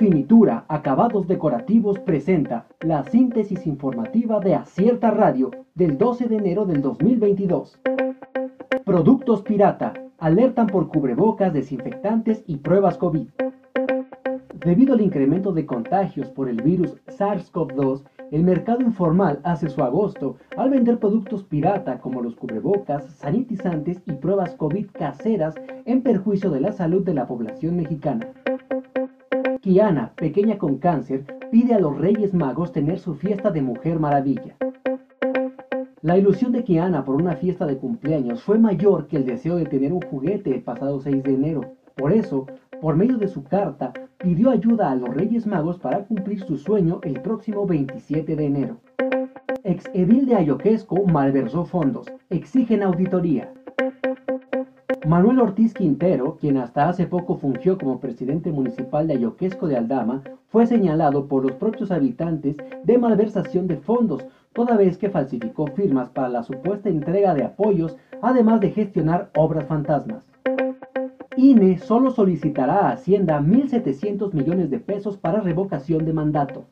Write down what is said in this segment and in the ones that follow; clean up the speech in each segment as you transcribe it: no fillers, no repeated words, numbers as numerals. Finitura, acabados decorativos presenta la síntesis informativa de Acierta Radio del 12 de enero del 2022. Productos pirata, alertan por cubrebocas, desinfectantes y pruebas COVID. Debido al incremento de contagios por el virus SARS-CoV-2, el mercado informal hace su agosto al vender productos pirata como los cubrebocas, sanitizantes y pruebas COVID caseras en perjuicio de la salud de la población mexicana. Quiana, pequeña con cáncer, pide a los Reyes Magos tener su fiesta de Mujer Maravilla. La ilusión de Quiana por una fiesta de cumpleaños fue mayor que el deseo de tener un juguete el pasado 6 de enero. Por eso, por medio de su carta, pidió ayuda a los Reyes Magos para cumplir su sueño el próximo 27 de enero. Exedil de Ayoquezco malversó fondos, exigen auditoría. Manuel Ortiz Quintero, quien hasta hace poco fungió como presidente municipal de Ayoquezco de Aldama, fue señalado por los propios habitantes de malversación de fondos, toda vez que falsificó firmas para la supuesta entrega de apoyos, además de gestionar obras fantasmas. INE solo solicitará a Hacienda 1.700 millones de pesos para revocación de mandato.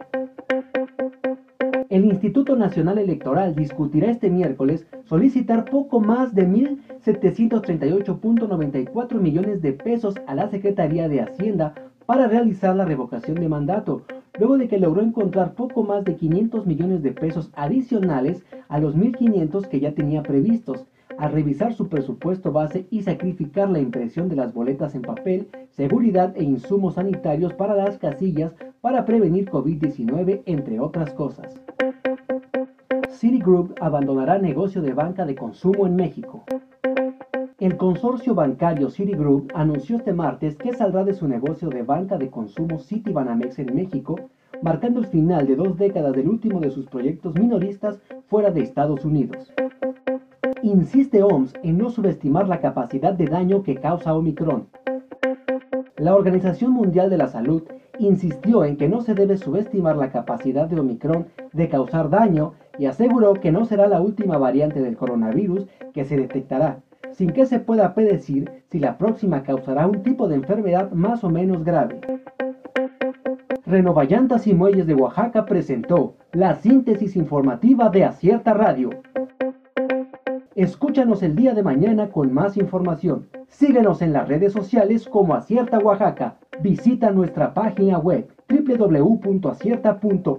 El Instituto Nacional Electoral discutirá este miércoles solicitar poco más de 1.738.94 millones de pesos a la Secretaría de Hacienda para realizar la revocación de mandato, luego de que logró encontrar poco más de 500 millones de pesos adicionales a los 1.500 que ya tenía previstos. Al revisar su presupuesto base y sacrificar la impresión de las boletas en papel, seguridad e insumos sanitarios para las casillas para prevenir COVID-19, entre otras cosas. Citigroup abandonará negocio de banca de consumo en México. El consorcio bancario Citigroup anunció este martes que saldrá de su negocio de banca de consumo Citibanamex en México, marcando el final de 2 décadas del último de sus proyectos minoristas fuera de Estados Unidos. Insiste OMS en no subestimar la capacidad de daño que causa Omicron. La Organización Mundial de la Salud insistió en que no se debe subestimar la capacidad de Omicron de causar daño y aseguró que no será la última variante del coronavirus que se detectará, sin que se pueda predecir si la próxima causará un tipo de enfermedad más o menos grave. Renovallantas y Muelles de Oaxaca presentó la síntesis informativa de Acierta Radio. Escúchanos el día de mañana con más información. Síguenos en las redes sociales como Acierta Oaxaca. Visita nuestra página web www.acierta.mx.